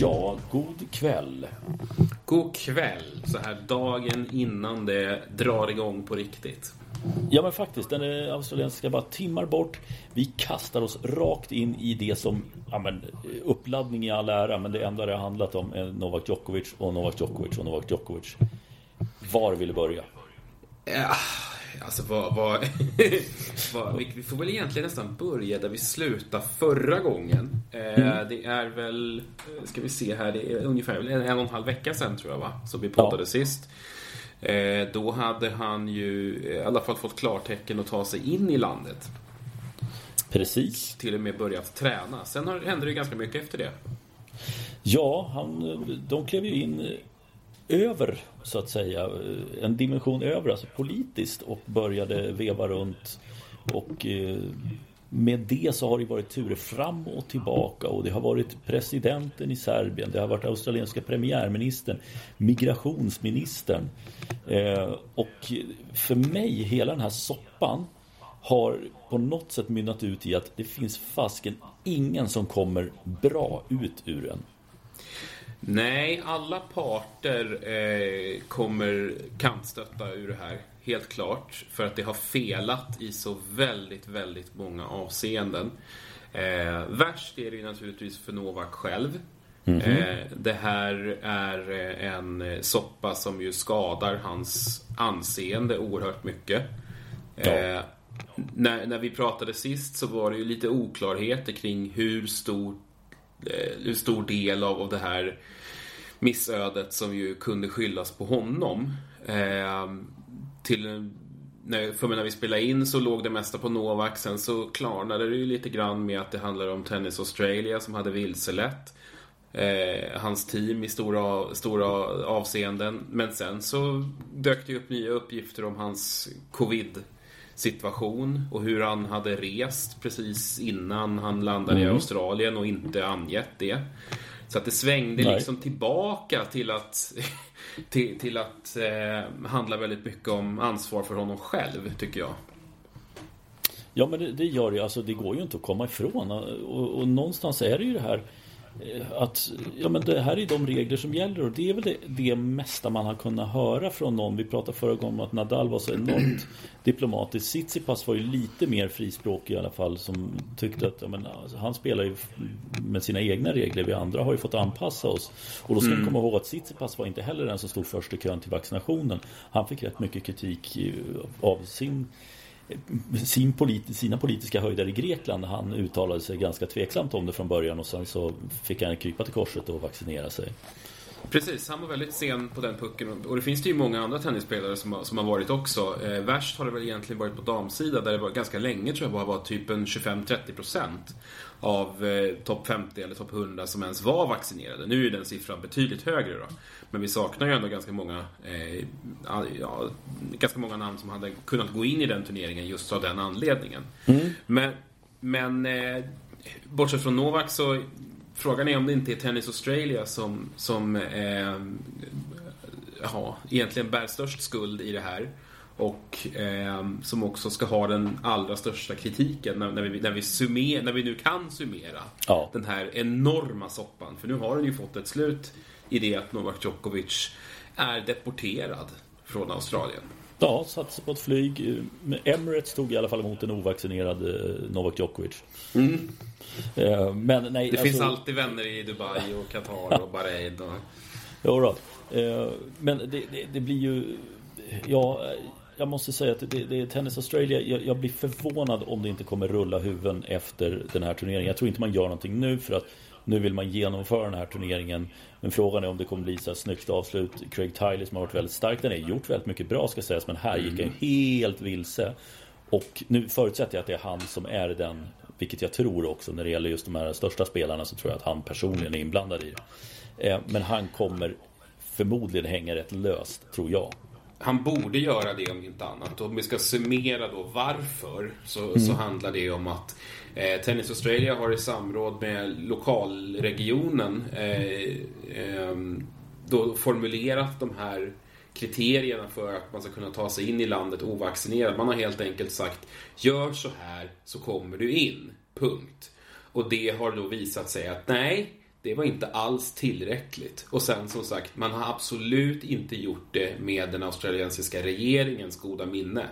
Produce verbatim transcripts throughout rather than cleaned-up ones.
Ja, god kväll. God kväll, så här dagen innan det drar igång på riktigt. Ja men faktiskt, den australiensiska bara timmar bort. Vi kastar oss rakt in i det som ja, men, uppladdning i all ära, men det enda det har handlat om är Novak Djokovic och Novak Djokovic och Novak Djokovic. Var vill du börja? Ja, alltså vad, vad, vad, vi får väl egentligen nästan börja där vi slutade förra gången. mm. Det är väl, ska vi se här, det är ungefär en, en och en halv vecka sedan tror jag va, som vi pratade ja. sist. Eh, då hade han ju i alla fall fått klartecken att ta sig in i landet. Precis. Till och med börjat träna. Sen har, hände det ganska mycket efter det. Ja, han, de klev ju in över så att säga, en dimension över, alltså politiskt, och började veva runt. Och eh, med det så har det varit turer fram och tillbaka, och det har varit presidenten i Serbien, det har varit australienska premiärministern, migrationsministern, eh, och för mig hela den här soppan har på något sätt mynnat ut i att det finns fasken ingen som kommer bra ut ur den. Nej, alla parter eh, kommer kantstötta ur det här, helt klart, för att det har felat i så väldigt, väldigt många avseenden. Eh, värst är det ju naturligtvis för Novak själv. Mm-hmm. eh, Det här är en soppa som ju skadar hans anseende oerhört mycket. Ja. eh, när, när vi pratade sist så var det ju lite oklarheter kring hur stor, eh, hur stor del av, av det här missödet som ju kunde skyllas på honom. Eh, Till, för när vi spelade in så låg det mesta på Novak. Sen så klarnade det ju lite grann med att det handlade om Tennis Australia som hade vilselett eh, hans team i stora, stora avseenden. Men sen så dök det upp nya uppgifter om hans covid-situation och hur han hade rest precis innan han landade mm. i Australien och inte angett det. Så att det svängde Nej. liksom tillbaka till att till, till att eh, handla väldigt mycket om ansvar för honom själv, tycker jag. Ja, men det, det gör ju, alltså det går ju inte att komma ifrån. Och, och någonstans är det ju det här att ja, men det här är de regler som gäller, och det är väl det, det mesta man har kunnat höra från någon. Vi pratade förra gången om att Nadal var så enormt diplomatisk. Tsitsipas var ju lite mer frispråkig i alla fall, som tyckte att ja, men, alltså, han spelar ju med sina egna regler, vi andra har ju fått anpassa oss. Och då ska mm. vi komma ihåg att Tsitsipas var inte heller den som stod först i kön till vaccinationen. Han fick rätt mycket kritik av sin Sin politi- sina politiska höjder i Grekland. Han uttalade sig ganska tveksamt om det från början, och sen så fick han krypa till korset och vaccinera sig. Precis, han var väldigt sen på den pucken, och det finns det ju många andra tennisspelare som har, som har varit också. eh, Värst har det väl egentligen varit på damsida, där det var ganska länge, tror jag, bara var typ en tjugofem till trettio procent av eh, topp femtio eller topp hundra som ens var vaccinerade. Nu är den siffran betydligt högre då, men vi saknar ju ändå ganska många eh, ja, ganska många namn som hade kunnat gå in i den turneringen just av den anledningen. mm. Men, men eh, bortsett från Novak så frågan är om det inte är Tennis Australia som, som eh, ja, egentligen bär störst skuld i det här, och eh, som också ska ha den allra största kritiken när, när, vi, när, vi, summer, när vi nu kan summera ja. den här enorma soppan. För nu har den ju fått ett slut i det att Novak Djokovic är deporterad från Australien. Ja, satt sig på ett flyg. Emirates tog i alla fall emot en ovaccinerad Novak Djokovic. Mm. Men, nej, det alltså... finns alltid vänner i Dubai och Qatar och Bahrain och... Jo då. Men det, det, det blir ju... Ja, jag måste säga att det, det är Tennis Australia. Jag, jag blir förvånad om det inte kommer rulla huvuden efter den här turneringen. Jag tror inte man gör någonting nu, för att nu vill man genomföra den här turneringen. Men frågan är om det kommer bli så här snyggt avslut. Craig Tiley, som har varit väldigt stark, den har gjort väldigt mycket bra ska sägas, men här gick han helt vilse. Och nu förutsätter jag att det är han som är den, vilket jag tror också när det gäller just de här största spelarna, så tror jag att han personligen är inblandad i det. Men han kommer förmodligen hänga rätt löst, tror jag. Han borde göra det om inte annat. Om vi ska summera då varför, så, mm. så handlar det om att eh, Tennis Australia har i samråd med lokalregionen eh, eh, då formulerat de här kriterierna för att man ska kunna ta sig in i landet ovaccinerad. Man har helt enkelt sagt, gör så här så kommer du in, punkt. Och det har då visat sig att nej, det var inte alls tillräckligt. Och sen som sagt, man har absolut inte gjort det med den australiensiska regeringens goda minne.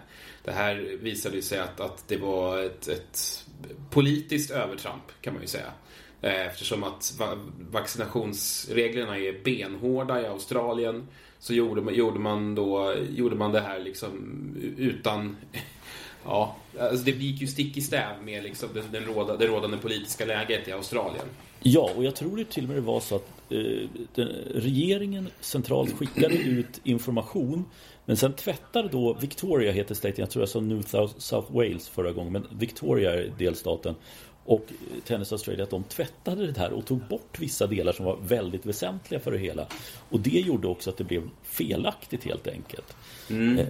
Det här visade sig att, att det var ett, ett politiskt övertramp, kan man ju säga. Eftersom att vaccinationsreglerna är benhårda i Australien, så gjorde man, gjorde man, då, gjorde man det här liksom utan... Ja, alltså det gick ju stick i stäv med liksom den, den råda, det rådande politiska läget i Australien. Ja, och jag tror det till och med det var så att eh, den, regeringen centralt skickade ut information, men sen tvättade då Victoria, heter staten, jag tror jag sa New South, South Wales förra gången, men Victoria är delstaten, och Tennis Australia, att de tvättade det här och tog bort vissa delar som var väldigt väsentliga för det hela. Och det gjorde också att det blev felaktigt helt enkelt. Mm.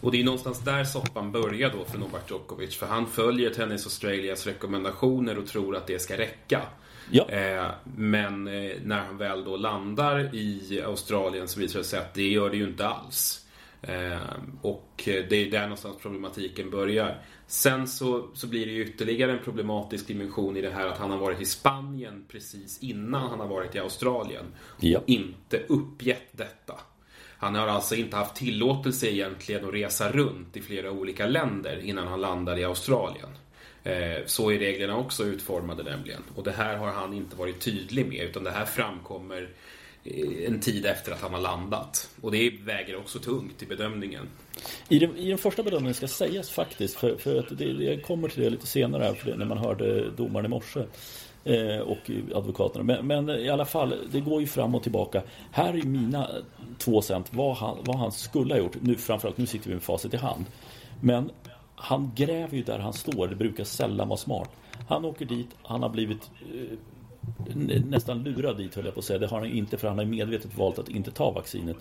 Och det är någonstans där soppan börjar då för Novak Djokovic. För han följer Tennis Australias rekommendationer och tror att det ska räcka. Ja. Men när han väl då landar i Australien så visar det sig att det gör det ju inte alls. Och det är där någonstans problematiken börjar. Sen så, så blir det ju ytterligare en problematisk dimension i det här att han har varit i Spanien precis innan han har varit i Australien och ja. inte uppgett detta. Han har alltså inte haft tillåtelse egentligen att resa runt i flera olika länder innan han landar i Australien. Så är reglerna också utformade nämligen. Och det här har han inte varit tydlig med, utan det här framkommer en tid efter att han har landat. Och det väger också tungt i bedömningen. I den, i den första bedömningen ska sägas faktiskt, för, för att det, jag kommer till det lite senare här, för det, när man hörde domaren i morse eh, och advokaterna. Men, men i alla fall, det går ju fram och tillbaka. Här är mina två cent vad han, vad han skulle ha gjort. Nu, framförallt nu sitter vi med facit i hand. Men han gräver ju där han står. Det brukar sällan vara smart. Han åker dit, han har blivit... Eh, nästan lurad dit, höll jag på att säga. Det har han inte, för han har medvetet valt att inte ta vaccinet.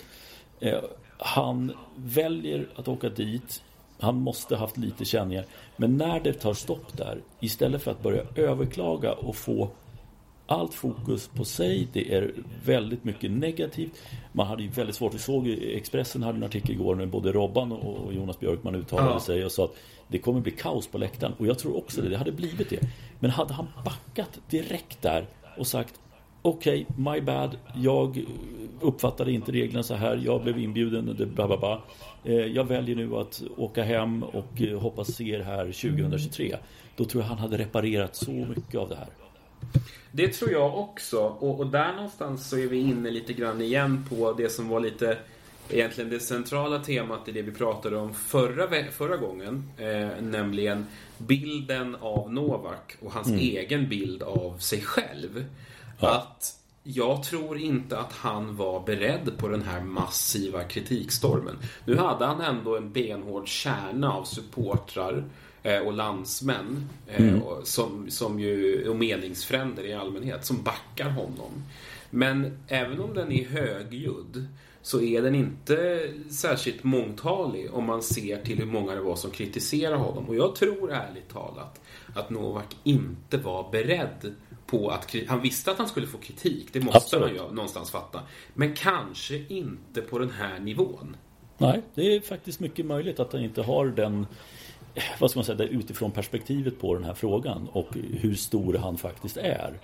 eh, Han väljer att åka dit. Han måste haft lite känningar. Men när det tar stopp där, istället för att börja överklaga och få allt fokus på sig, det är väldigt mycket negativt. Man hade ju väldigt svårt, vi såg Expressen hade en artikel igår när både Robban och Jonas Björkman uttalade ja. sig och sa att det kommer bli kaos på läktaren, och jag tror också det, det hade blivit det. Men hade han backat direkt där och sagt okej, okay, my bad, jag uppfattade inte reglerna så här, jag blev inbjuden, det bla bla bla. Jag väljer nu att åka hem och hoppas se er här tjugohundratjugotre. Då tror jag han hade reparerat så mycket av det här. Det tror jag också, och, och där någonstans så är vi inne lite grann igen på det som var lite egentligen det centrala temat i det vi pratade om förra, förra gången, eh, nämligen bilden av Novak och hans mm. egen bild av sig själv. ja. Att jag tror inte att han var beredd på den här massiva kritikstormen. Nu hade han ändå en benhård kärna av supportrar och landsmän mm. och, som, som ju, och meningsfränder i allmänhet som backar honom. Men även om den är högljudd så är den inte särskilt mångtalig om man ser till hur många det var som kritiserar honom. Och jag tror ärligt talat att Novak inte var beredd på att... Han visste att han skulle få kritik, det måste Absolut. man ju någonstans fatta. Men kanske inte på den här nivån. Nej, det är faktiskt mycket möjligt att han inte har den... vad ska man säga, det utifrån perspektivet på den här frågan och hur stor han faktiskt är.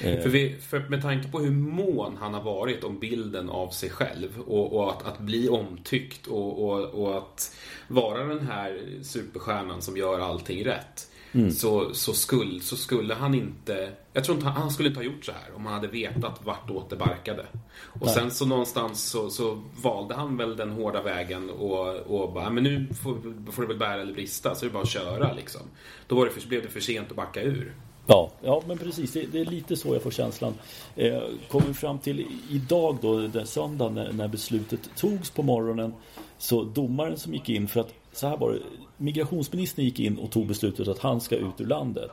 För, vi, för med tanke på hur mån han har varit om bilden av sig själv och, och att, att bli omtyckt och, och, och att vara den här superstjärnan som gör allting rätt, mm. så, så, skulle, så skulle han inte, jag tror inte han, han skulle inte ha gjort så här om han hade vetat vart åt det barkade. Och Nej. sen så någonstans så, så valde han väl den hårda vägen och, och bara, men nu får, får det väl bära eller brista, så det är bara att köra liksom. Då var det för, blev det för sent att backa ur. Ja, ja men precis, det, det är lite så jag får känslan. eh, Kommer fram till idag då, den söndagen när, när beslutet togs på morgonen. Så domaren som gick in, för att så här var det, migrationsministern gick in och tog beslutet att han ska ut ur landet.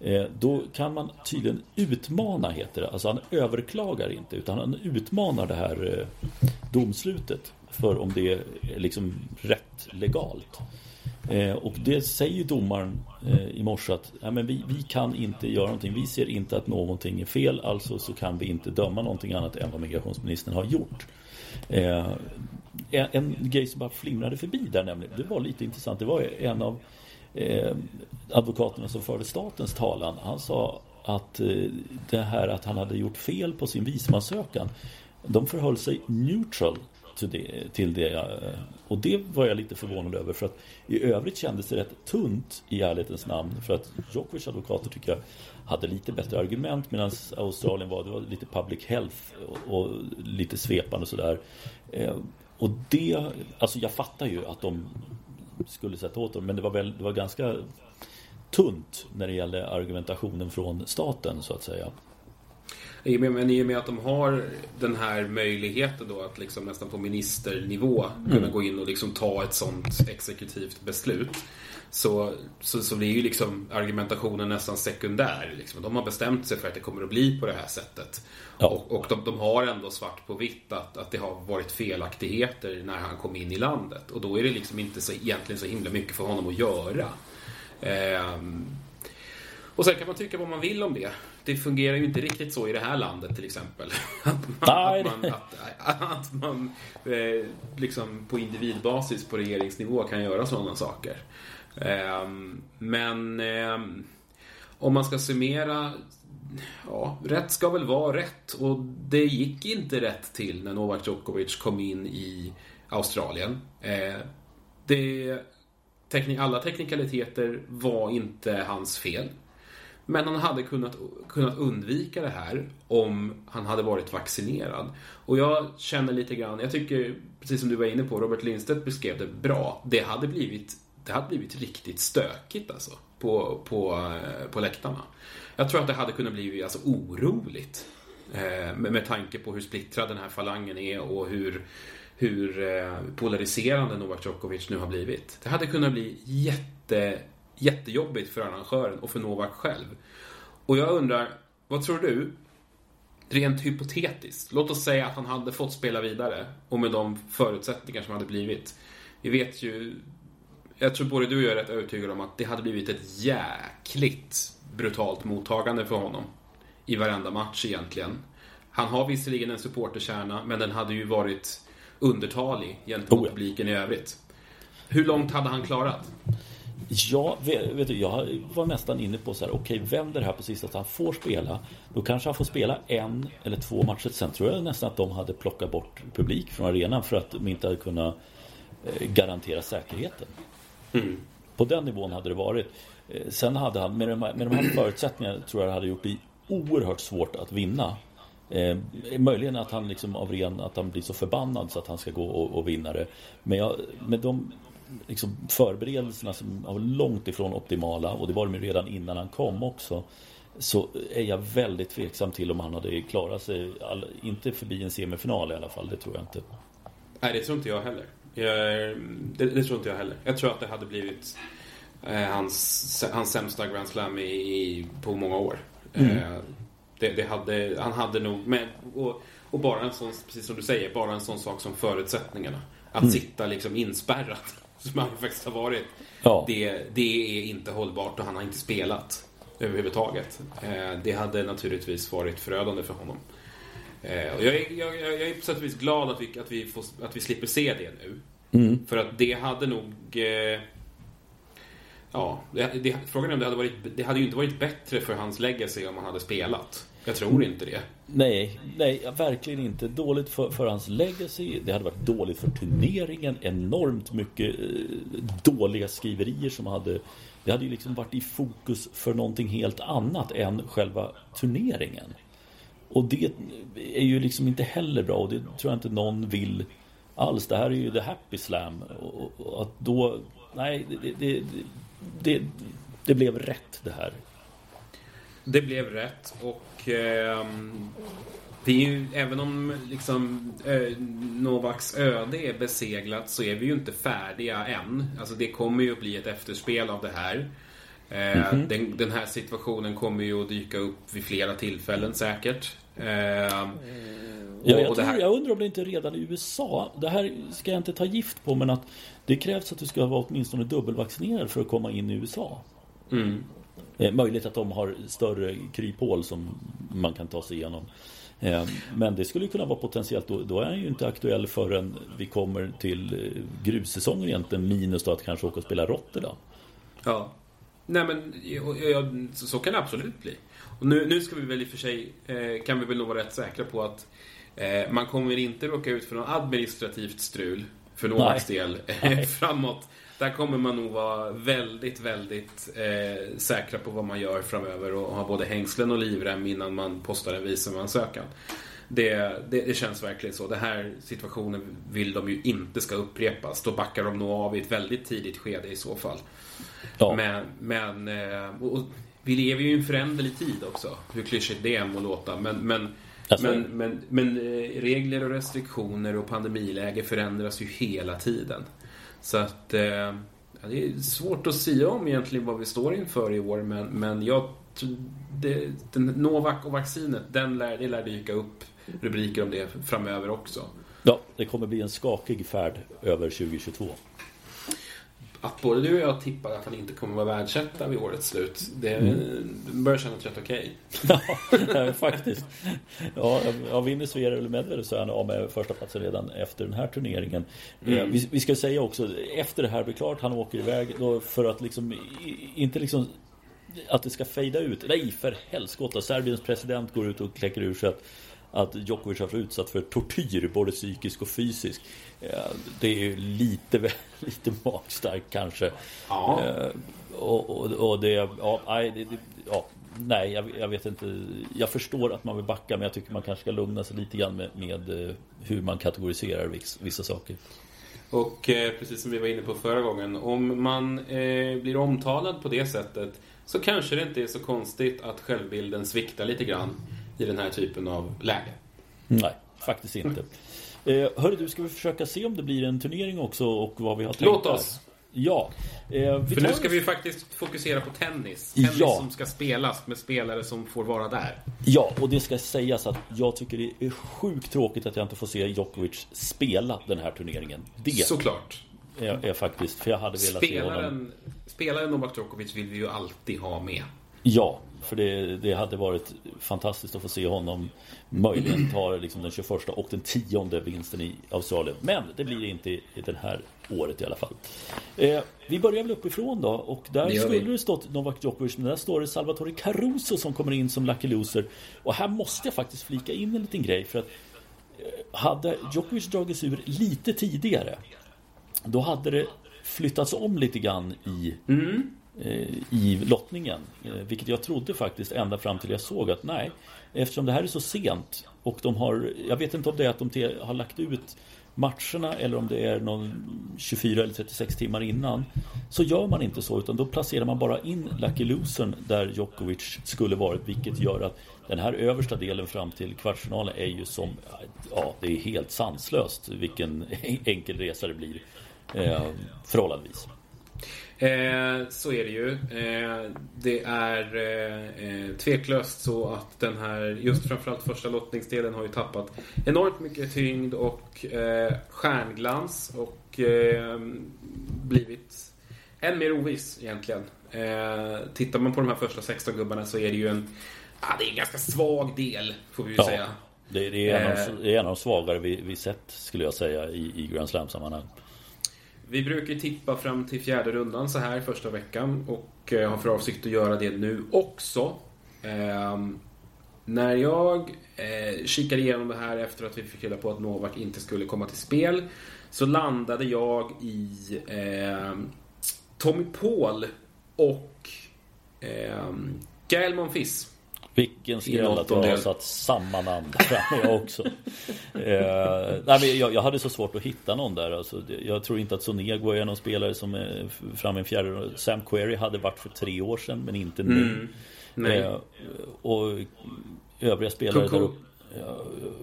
eh, Då kan man tydligen utmana, heter det. Alltså han överklagar inte, utan han utmanar det här eh, domslutet, för om det är liksom rätt legalt. Eh, och det säger domaren eh, i morse att nej, men vi, vi kan inte göra någonting, vi ser inte att någonting är fel, alltså så kan vi inte döma någonting annat än vad migrationsministern har gjort. eh, en, en grej som bara flimrade förbi där nämligen, det var lite intressant, det var en av eh, advokaterna som förde statens talan, han sa att det här att han hade gjort fel på sin visumansökan, de förhöll sig neutral till det, till det. Och det var jag lite förvånad över, för att i övrigt kändes det rätt tunt i ärlighetens namn, för att Djokovic advokater tycker jag hade lite bättre argument, medan Australien var, det var lite public health och, och lite svepande och sådär. Och det, alltså jag fattar ju att de skulle sätta åt dem, men det var, väl, det var ganska tunt när det gäller argumentationen från staten så att säga. Men i och med att de har den här möjligheten då att liksom nästan på ministernivå kunna mm. gå in och liksom ta ett sånt exekutivt beslut, så, så, så blir ju liksom argumentationen nästan sekundär liksom. De har bestämt sig för att det kommer att bli på det här sättet, ja. och, och de, de har ändå svart på vitt att, att det har varit felaktigheter när han kom in i landet, och då är det liksom inte så, egentligen så himla mycket för honom att göra. ehm Och sen kan man tycka vad man vill om det. Det fungerar ju inte riktigt så i det här landet till exempel. Att man, att man, att, att man eh, liksom på individbasis på regeringsnivå kan göra sådana saker. Eh, men eh, om man ska summera, ja, rätt ska väl vara rätt. Och det gick inte rätt till när Novak Djokovic kom in i Australien. Eh, det, teknik, alla teknikaliteter var inte hans fel. Men han hade kunnat, kunnat undvika det här om han hade varit vaccinerad. Och jag känner lite grann, jag tycker, precis som du var inne på, Robert Lindstedt beskrev det bra. Det hade blivit, det hade blivit riktigt stökigt alltså, på, på, på läktarna. Jag tror att det hade kunnat bli alltså, oroligt. Eh, med, med tanke på hur splittrad den här falangen är och hur, hur eh, polariserande Novak Djokovic nu har blivit. Det hade kunnat bli jätte... jättejobbigt för arrangören och för Novak själv. Och jag undrar, vad tror du rent hypotetiskt? Låt oss säga att han hade fått spela vidare och med de förutsättningar som hade blivit. Vi vet ju, jag tror både du och jag är rätt övertygad om att det hade blivit ett jäkligt brutalt mottagande för honom i varenda match egentligen. Han har visserligen en supporterkärna, men den hade ju varit undertalig gentemot publiken i övrigt. Hur långt hade han klarat? Ja, vet du, jag var nästan inne på så här, okej, okay, vänder det här på sista att han får spela, då kanske han får spela en eller två matcher. Sen tror jag nästan att de hade plockat bort publik från arenan för att de inte hade kunnat garantera säkerheten. Mm. På den nivån hade det varit. Sen hade han, med de här, med de här förutsättningarna tror jag det hade gjort det oerhört svårt att vinna. Eh, möjligen att han liksom av ren, att han blir så förbannad så att han ska gå och, och vinna det. Men jag, med de liksom förberedelserna som var långt ifrån optimala, och det var de redan innan han kom också, så är jag väldigt tveksam till om han hade klarat sig all, inte förbi en semifinal i alla fall, det tror jag inte. Nej, det tror inte jag heller. Jag, det, det tror inte jag heller. Jag tror att det hade blivit eh, hans, hans sämsta Grand Slam i, i, på många år. Mm. Eh, det, det hade, han hade nog med, och, och bara en sån, precis som du säger, bara en sån sak som förutsättningarna. Att mm. sitta liksom inspärrad som han faktiskt har varit, ja. det, det är inte hållbart, och han har inte spelat överhuvudtaget. Eh, det hade naturligtvis varit förödande för honom. Eh, och jag, är, jag, jag är på sätt och vis glad att vi, att vi, får, att vi slipper se det nu. Mm. För att det hade nog... Eh, ja, det, det, frågan är om det hade varit... Det hade ju inte varit bättre för hans legacy om han hade spelat. Jag tror inte det. Nej, nej, verkligen inte. Dåligt för, för hans legacy. Det hade varit dåligt för turneringen. Enormt mycket dåliga skriverier som hade... Det hade ju liksom varit i fokus för någonting helt annat än själva turneringen. Och det är ju liksom inte heller bra. Och det tror jag inte någon vill alls. Det här är ju the happy slam. Och, och att då... Nej, det, det, det, det blev rätt det här. Det blev rätt, och eh, det är ju, även om liksom, eh, Novaks öde är beseglat, så är vi ju inte färdiga än. Alltså det kommer ju att bli ett efterspel av det här. Eh, mm-hmm. den, den här situationen kommer ju att dyka upp vid flera tillfällen säkert. Eh, Ja, jag, tror, jag undrar om det inte redan i U S A. Det här ska jag inte ta gift på, men att det krävs att du ska vara åtminstone dubbelvaccinerad för att komma in i U S A. Mm. Eh, möjligt att de har större kryphål som man kan ta sig igenom. Eh, men det skulle kunna vara potentiellt. Då, då är han ju inte aktuell förrän vi kommer till grussäsongen egentligen, minus då att kanske åka och spela Rotterdam. Ja. Nej, men ja, så kan det absolut bli. Och nu, nu ska vi väl i och för sig eh, kan vi väl nog vara rätt säkra på att eh, man kommer inte råka ut för något administrativt strul för någons del framåt. Där kommer man nog vara väldigt, väldigt eh, säkra på vad man gör framöver och ha både hängslen och livrem innan man postar en visumansökan. Det, det, det känns verkligen så. Den här situationen vill de ju inte ska upprepas. Då backar de nog av i ett väldigt tidigt skede i så fall. Ja. Men, men och, och, vi lever ju i en föränderlig tid också. Hur klyschigt det är att låta. Men, men, alltså. men, men, men regler och restriktioner och pandemiläge förändras ju hela tiden. Så att eh, det är svårt att säga om egentligen vad vi står inför i år. Men, men jag, det, den, Novak och vaccinet, den lär, det lär dyka upp rubriker om det framöver också. Ja, det kommer bli en skakig färd över tjugohundratjugotvå. Att både du och jag tippar att han inte kommer vara världsetta vid årets slut, det mm. börjar kännas rätt okej. Ja, faktiskt. Ja, om vi missuerar eller Medvedev så är han av med första platsen redan efter den här turneringen. Mm. Vi, vi ska säga också, efter det här blir klart, han åker iväg då för att liksom, inte liksom att det ska fejda ut. Nej, för helskotta. Serbiens president går ut och kläcker ur sig att att Djokovic har varit utsatt för tortyr, både psykisk och fysisk. Det är ju lite, lite magstarkt kanske. Ja. Och, och, och det, ja, det, ja, nej, jag, jag vet inte. Jag förstår att man vill backa, men jag tycker man kanske ska lugna sig lite grann med, med hur man kategoriserar vissa, vissa saker. Och eh, precis som vi var inne på förra gången, om man eh, blir omtalad på det sättet så kanske det inte är så konstigt att självbilden sviktar lite grann i den här typen av läge. Nej, faktiskt inte. Eh, hörru du, ska vi försöka se om det blir en turnering också och vad vi har tänkt. Låt oss! Här. Ja. Eh, vi För tar... nu ska vi faktiskt fokusera på tennis. Tennis ja. som ska spelas med spelare som får vara där. Ja, och det ska sägas att jag tycker det är sjukt tråkigt att jag inte får se Djokovic spela den här turneringen. Det Såklart. Är, är faktiskt, för jag hade velat spelaren, se honom. Spelaren Novak Djokovic vill vi ju alltid ha med. Ja, för det, det hade varit fantastiskt att få se honom möjligen ta liksom den tjugoförsta och den tionde vinsten i Australien. Men det blir inte i den här året i alla fall. Eh, vi börjar väl uppifrån då, och där det skulle vi. det stått Novak Djokovic, men där står det Salvatore Caruso som kommer in som lucky loser. Och här måste jag faktiskt flika in en liten grej, för att eh, hade Djokovic dragits ur lite tidigare, då hade det flyttats om lite grann i... Mm. i lottningen, vilket jag trodde faktiskt ända fram till jag såg att nej, eftersom det här är så sent och de har, jag vet inte om det är att de har lagt ut matcherna eller om det är någon tjugofyra eller trettiosex timmar innan, så gör man inte så, utan då placerar man bara in lucky losern där Djokovic skulle varit, vilket gör att den här översta delen fram till kvartsfinalen är ju som, ja, det är helt sanslöst vilken enkel resa det blir eh, förhållandevis. Eh, så är det ju. Eh, det är eh, tveklöst så att den här, just framförallt första lottningsdelen, har ju tappat enormt mycket tyngd och eh, stjärnglans och eh, blivit än mer oviss egentligen. Eh, tittar man på de här första sexton gubbarna så är det ju en, ah, det är en ganska svag del, får vi ju ja, säga. Det, det, är en av, det är en av de svagare vi, vi sett, skulle jag säga, i, i Grand Slam-sammanhang. Vi brukar tippa fram till fjärde rundan så här första veckan, och har för avsikt att göra det nu också. Eh, när jag eh, kikade igenom det här efter att vi fick reda på att Novak inte skulle komma till spel, så landade jag i eh, Tommy Paul och eh, Gael Monfils. Vilken skräll att jag har satt samma namn framme jag också. eh, nej, men jag, jag hade så svårt att hitta någon där. Alltså, jag tror inte att Sonego är någon spelare som är framme en fjärde. Sam Querrey hade varit för tre år sedan, men inte nu. Mm. Nej. Eh, och övriga spelare Kukur. där uppe.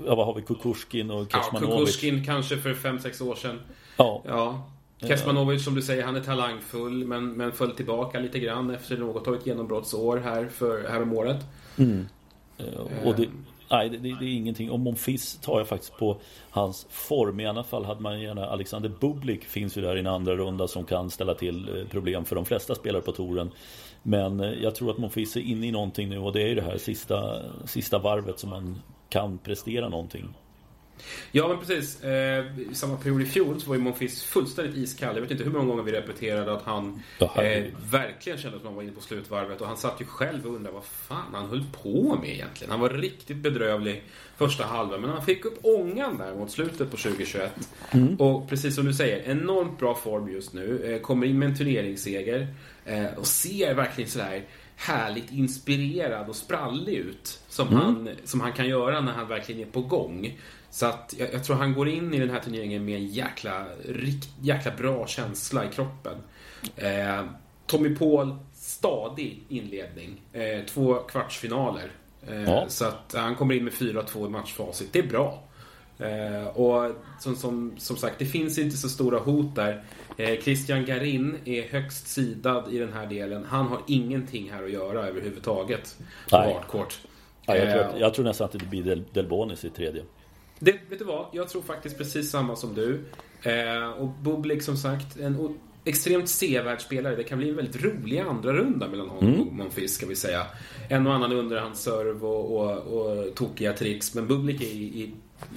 Ja, vad har vi? Kukushkin och Kecmanovic. Ja, Kukushkin kanske för fem, sex år sedan. Ja, ja. Kecmanovic, som du säger, han är talangfull, men, men föll tillbaka lite grann efter något av ett genombrottsår här, för, här om året. Mm. Och det, nej, det, det är ingenting. Om Monfils tar jag faktiskt på hans form. I alla fall hade man gärna Alexander Bublik, finns ju där i en andra runda, som kan ställa till problem för de flesta spelare på touren. Men jag tror att Monfils är inne i någonting nu, och det är ju det här sista, sista varvet som man kan prestera någonting. Ja, men precis. Eh, samma period i fjol så var ju Monfils fullständigt iskall. Jag vet inte hur många gånger vi repeterade att han eh, verkligen kände att man var inne på slutvarvet. Och han satt ju själv och undrade vad fan han höll på med egentligen. Han var riktigt bedrövlig första halvan. Men han fick upp ångan där mot slutet på tjugohundratjugoett. Mm. Och precis som du säger, enormt bra form just nu. Eh, kommer in med en turneringsseger. Eh, och ser verkligen sådär härligt inspirerad och sprallig ut. Som, mm. han, som han kan göra när han verkligen är på gång. Så att jag, jag tror han går in i den här turneringen med en jäkla, rikt, jäkla bra känsla i kroppen. Eh, Tommy Paul, stadig inledning. Eh, två kvartsfinaler. Eh, ja. Så att han kommer in med fyra två i matchfacit. Det är bra. Eh, och som, som, som sagt, det finns inte så stora hot där. Eh, Christian Garin är högst sidad i den här delen. Han har ingenting här att göra överhuvudtaget på hardcourt. Ja, jag, tror att, jag tror nästan att det blir Del, Delbonis i tredje. Det, vet du vad, jag tror faktiskt precis samma som du. eh, Och Bublik som sagt, en o- extremt sevärd spelare. Det kan bli en väldigt rolig andra runda mellan honom mm. och Monfils, ska vi säga. En och annan underhandsserv och, och, och tokiga tricks. Men Bublik är i, i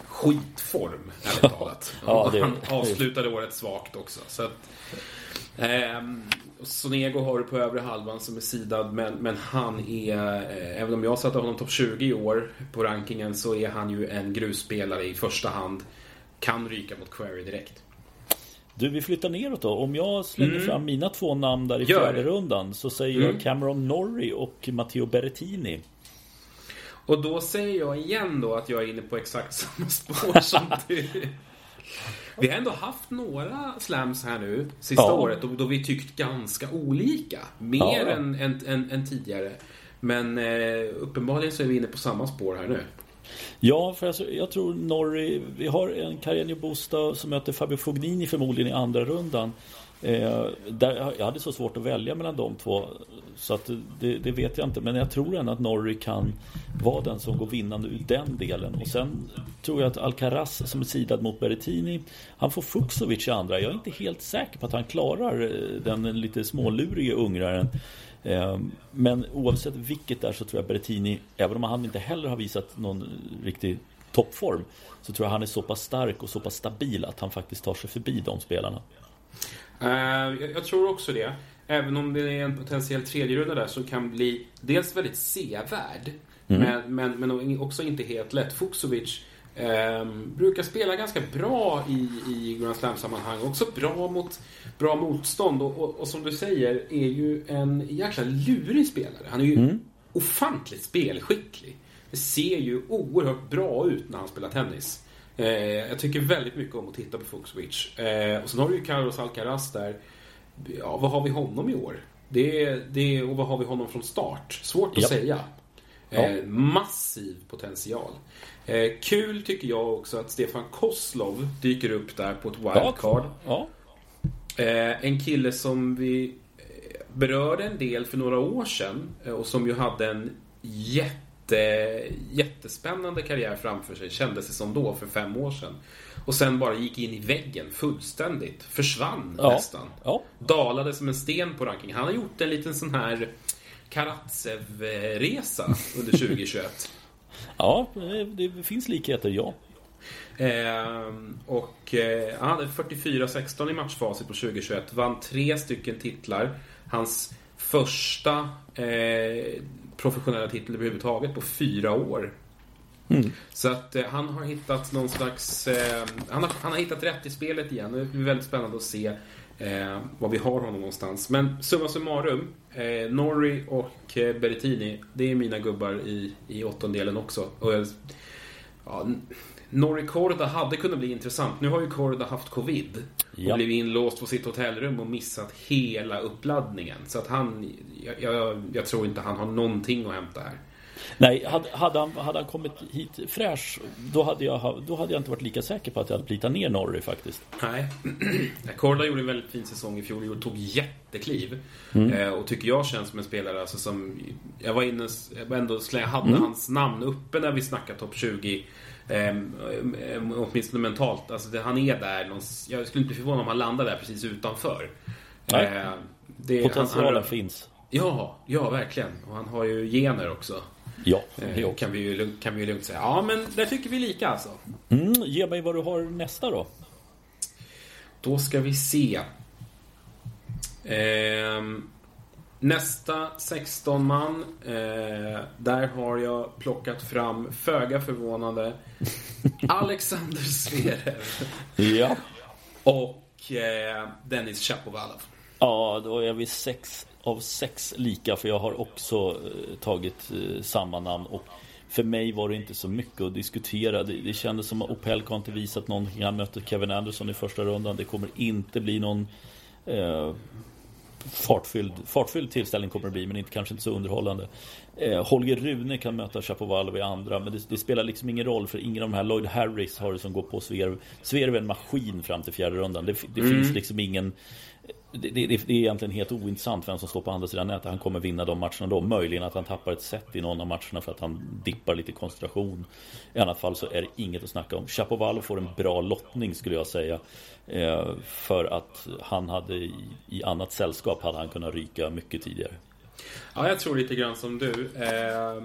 skitform, ärligt talat. ja, det, Han avslutade året svagt också. Så att eh, Sonego har du på övre halvan som är sidad, men, men han är, eh, även om jag satte honom topp tjugo i år på rankingen, så är han ju en grusspelare i första hand. Kan ryka mot Query direkt. Du, vi flyttar neråt då. Om jag slänger mm. fram mina två namn där i fjärde rundan, så säger mm. jag Cameron Norrie och Matteo Berrettini. Och då säger jag igen då att jag är inne på exakt samma spår som du. Vi har ändå haft några slams här nu sista ja. året, då, då vi tyckt ganska olika. Mer ja. än, än, än, än tidigare. Men eh, uppenbarligen så är vi inne på samma spår här nu. Ja, för alltså, jag tror Norrie. Vi har en Carreño Busta som möter Fabio Fognini förmodligen i andra rundan. eh, där, Jag hade så svårt att välja mellan de två, så att det, det vet jag inte. Men jag tror ändå att Norrie kan vara den som går vinnande ur den delen. Och sen tror jag att Alcaraz som är sidad mot Berrettini, han får Fucsovic i andra. Jag är inte helt säker på att han klarar den lite smålurige ungraren. Men oavsett vilket där, så tror jag Berrettini, även om han inte heller har visat någon riktig toppform, så tror jag han är så pass stark och så pass stabil att han faktiskt tar sig förbi de spelarna. Jag tror också det. Även om det är en potentiell tredje runda där, så kan bli dels väldigt sevärd mm. men, men, men också inte helt lätt. Fucsovic eh, brukar spela ganska bra i, i Grand Slam-sammanhang, också bra mot bra motstånd och, och, och som du säger är ju en jäkla lurig spelare. Han är ju mm. ofantligt spelskicklig. Det ser ju oerhört bra ut när han spelar tennis. eh, Jag tycker väldigt mycket om att titta på Fucsovic. eh, Och sen har vi ju Carlos Alcaraz där. Ja, vad har vi honom i år? Det är, det är, och vad har vi honom från start? Svårt att yep. säga. Ja. Eh, massiv potential. Eh, kul tycker jag också att Stefan Koslov dyker upp där på ett wildcard. Ja. Ja. Eh, en kille som vi berörde en del för några år sedan och som ju hade en jätte, jättespännande karriär framför sig, kändes det som då för fem år sedan. Och sen bara gick in i väggen fullständigt. Försvann ja. nästan. Ja. Dalade som en sten på ranking. Han har gjort en liten sån här Karatsev-resa under tjugohundratjugoett. Ja, det finns likheter, ja. Eh, och eh, han hade fyrtiofyra sexton i matchfasen på tjugohundratjugoett. Vann tre stycken titlar. Hans första eh, professionella titel överhuvudtaget på fyra år. Mm. Så att eh, han har hittat någon slags eh, han, har, han har hittat rätt i spelet igen. Det är väldigt spännande att se eh, vad vi har honom någonstans. Men summa summarum, eh, Norrie och eh, Berrettini, det är mina gubbar i, i åttondelen också. Och, ja, Norrie Korda hade kunnat bli intressant. Nu har ju Korda haft covid och ja. blivit inlåst på sitt hotellrum och missat hela uppladdningen. Så att han jag, jag, jag tror inte han har någonting att hämta här. Nej, hade, hade, han, hade han kommit hit fräsch, då hade, jag, då hade jag inte varit lika säker på att jag hade plitat ner Norrie faktiskt. Nej, Korda gjorde en väldigt fin säsong i fjol och tog jättekliv. Mm. eh, Och tycker jag känns som en spelare alltså, som jag var inne jag var ändå, jag hade mm. hans namn uppe när vi snackade topp tjugo. eh, Åtminstone mentalt alltså, det, han är där någon, jag skulle inte bli förvånad om han landar där precis utanför. Nej. Eh, det, Potentialen han, han, finns. Ja, ja verkligen. Och han har ju gener också. Ja, då kan vi ju kan vi ju lugnt säga. Ja, men där tycker vi lika alltså. Mm, ge mig vad du har nästa då. Då ska vi se. Eh, nästa sexton man, eh, där har jag plockat fram föga förvånande Alexander Zverev. Ja. Och eh, Denis Shapovalov. Ja, då är vi sex av sex lika, för jag har också tagit eh, samma namn, och för mig var det inte så mycket att diskutera. Det, det kändes som att Opelka inte visat någonting. Han mötte Kevin Anderson i första rundan. Det kommer inte bli någon eh, fartfylld, fartfylld tillställning kommer det bli, men inte, kanske inte så underhållande. Eh, Holger Rune kan möta Shapovalov i andra, men det, det spelar liksom ingen roll, för ingen av de här, Lloyd Harris har det som går på Zverev. Zverev är en maskin fram till fjärde rundan. Det, det mm. finns liksom ingen... Det, det, det är egentligen helt ointressant vem som står på andra sidan nätet. Han kommer vinna de matcherna då. Möjligen att han tappar ett set i någon av matcherna för att han dippar lite koncentration. I annat fall så är det inget att snacka om. Shapovalov får en bra lottning, skulle jag säga, eh, för att han hade i, i annat sällskap hade han kunnat ryka mycket tidigare. Ja, jag tror lite grann som du. eh,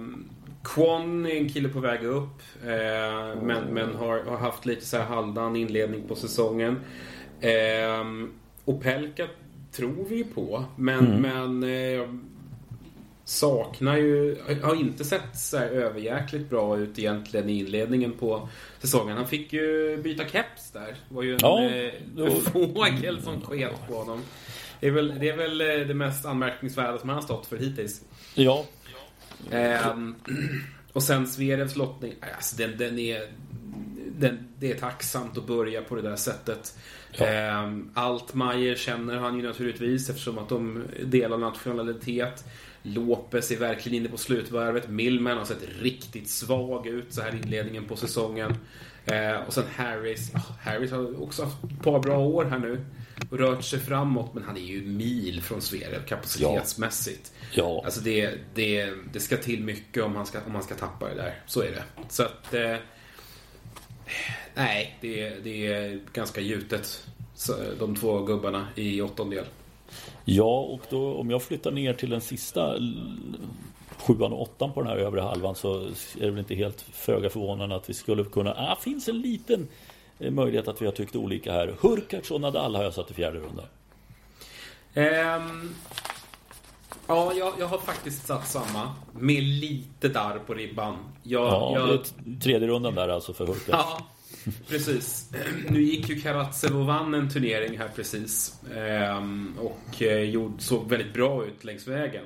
Kwon är en kille på väg upp, eh, men, men har, har haft lite så här halvdan inledning på säsongen. Eh Opelka tror vi på, men, mm. men eh, saknar ju, har inte sett så här överjäkligt bra ut egentligen i inledningen på säsongen. Han fick ju byta keps där. Det var ju en ja, eh, fågel som sket på honom. Det är väl det, är väl det mest anmärkningsvärda som han har stått för hittills. Ja. Eh, och sen Zverevs lottning, alltså den, den är... Den, det är tacksamt att börja på det där sättet. Ja. ehm, Altmaier känner han ju naturligtvis, eftersom att de delar nationalitet. Lopez är verkligen inne på slutvarvet. Millman har sett riktigt svag ut så här inledningen på säsongen. ehm, Och sen Harris Harris har också haft ett par bra år här nu och rört sig framåt, men han är ju mil från Zverev kapacitetsmässigt. Ja. Ja. Alltså det, det, det ska till mycket om han ska, om han ska tappa det där. Så är det. Så att eh, nej, det är, det är ganska gjutet de två gubbarna i åttondel. Ja, och då om jag flyttar ner till den sista sjuan och åttan på den här övre halvan, så är det väl inte helt föga förvånande att vi skulle kunna... Ah, finns en liten möjlighet att vi har tyckt olika här. Hurkacz och Nadal har jag satt i fjärde runda. Ehm... Ja, jag, jag har faktiskt satt samma, med lite där på ribban. Jag, ja, jag... det är tredje rundan där alltså för Hurkacz. Ja, precis. Nu gick ju Karatsev och vann en turnering här precis, ehm, och gjorde, såg väldigt bra ut längs vägen,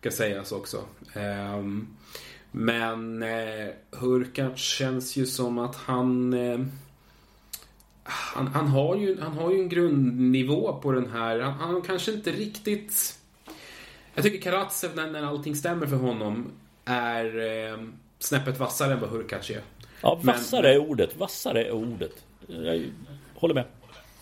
ska sägas också. Ehm, men eh, Hurkacz känns ju som att han... Eh, han, han, har ju, han har ju en grundnivå på den här. Han, han kanske inte riktigt... Jag tycker Karatsev, när allting stämmer för honom, är eh, snäppet vassare än vad Hurkacz är. Ja, vassare men, är ordet. Vassare är ordet. Jag håller med.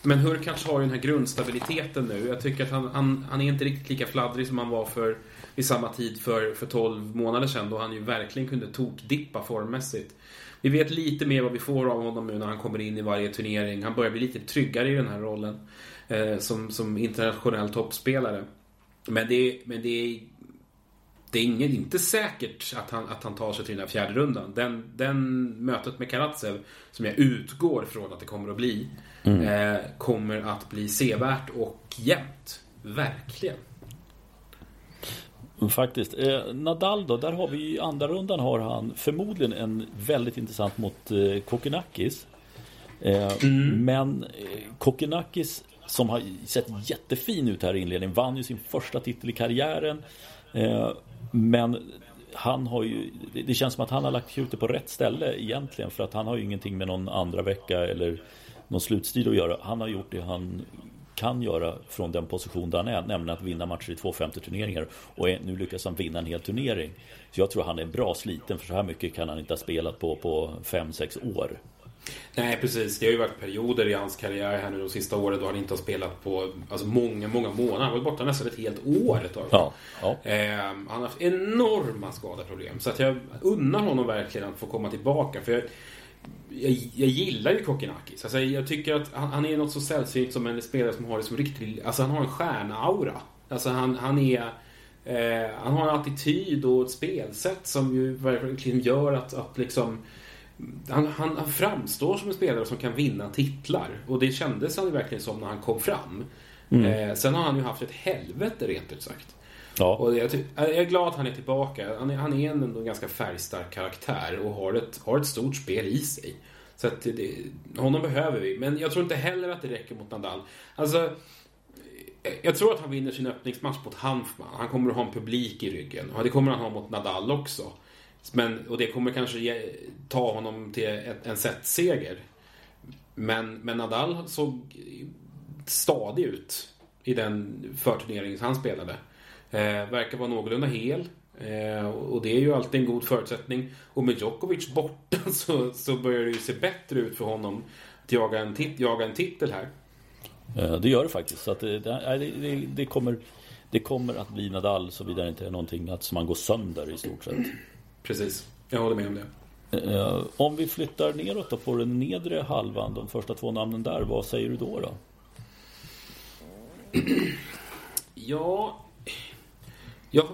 Men Hurkacz har ju den här grundstabiliteten nu. Jag tycker att han, han, han är inte riktigt lika fladdrig som han var för, vid samma tid för, för tolv månader sedan, då han ju verkligen kunde tokdippa formmässigt. Vi vet lite mer vad vi får av honom nu när han kommer in i varje turnering. Han börjar bli lite tryggare i den här rollen eh, som, som internationell toppspelare. Men det, men det är, det är inget, inte säkert att han, att han tar sig till den här fjärde rundan. Den, den mötet med Karatsev, som jag utgår från att det kommer att bli, mm. eh, kommer att bli sevärt och jämnt. Verkligen. Faktiskt. Eh, Nadal då, där har vi i andra rundan har han förmodligen en väldigt intressant mot eh, Kokkinakis. Eh, mm. Men eh, Kokkinakis, som har sett jättefin ut här i inledningen, vann ju sin första titel i karriären, eh, men han har ju, det känns som att han har lagt krutet på rätt ställe egentligen, för att han har ju ingenting med någon andra vecka eller någon slutstil att göra. Han har gjort det han kan göra från den position där han är, nämligen att vinna matcher i två femtio turneringar, och nu lyckas han vinna en hel turnering. Så jag tror han är bra sliten, för så här mycket kan han inte ha spelat på på fem sex år. Nej, precis. Det har ju varit perioder i hans karriär här nu de sista åren då han inte har spelat på, alltså, många, många månader. Han var borta nästan ett helt år ett tag. Ja, ja. Eh, han har haft enorma skadeproblem. Så att jag unnar honom verkligen att få komma tillbaka. För jag, jag, jag gillar ju Kokkinakis. Alltså, jag tycker att han, han är något så sällsynt som en spelare som har det som riktigt... Alltså han har en stjärnaura. Alltså han, han är... Eh, han har en attityd och ett spelsätt som ju verkligen gör att, att liksom, han, han, han framstår som en spelare som kan vinna titlar. Och det kändes han verkligen som när han kom fram. Mm. Eh, sen har han ju haft ett helvete rent ut sagt. Ja. Och jag, jag är glad att han är tillbaka. Han är, han är en, en ganska färgstark karaktär och har ett, har ett stort spel i sig. Så att det, honom behöver vi. Men jag tror inte heller att det räcker mot Nadal. Alltså, jag tror att han vinner sin öppningsmatch mot Hanfman. Han kommer att ha en publik i ryggen. Och det kommer han ha mot Nadal också. Men, och det kommer kanske ge, ta honom till ett, en setseger. Men, men Nadal såg stadig ut i den förturneringen han spelade. Eh, verkar vara någorlunda hel. Eh, och det är ju alltid en god förutsättning. Och med Djokovic borta så, så börjar det ju se bättre ut för honom att jaga en, tit- jaga en titel här. Eh, det gör det faktiskt. Så att det, det, det, kommer, det kommer att bli Nadal, såvida det inte är någonting att, som man går sönder i stort sett. Precis, jag håller med om det. Eh, om vi flyttar neråt då, på den nedre halvan, de första två namnen där, vad säger du då då? Ja... Jag,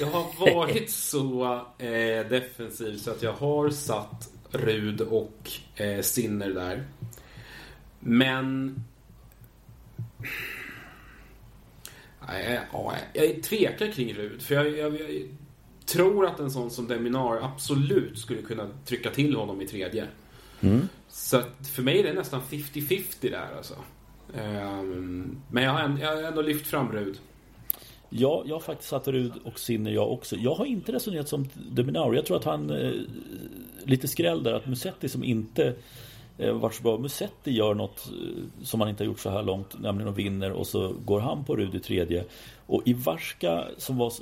jag har varit så eh, defensiv så att jag har satt Ruud och eh, Sinner där. Men nej, ja, jag tvekar kring Ruud. För jag, jag, jag tror att en sån som Deminar absolut skulle kunna trycka till honom i tredje. Mm. Så att för mig är det nästan fifty-fifty där alltså. um, Men jag har, ändå, jag har ändå lyft fram Ruud. Ja, jag har faktiskt satt Ruud och Sinner jag också. Jag har inte resonerat som Dominaur. Jag tror att han eh, lite skräll där att Musetti som inte eh, varit så bra. Musetti gör något eh, som han inte har gjort så här långt, nämligen att vinner, och så går han på Ruud i tredje. Och Ivarska som var,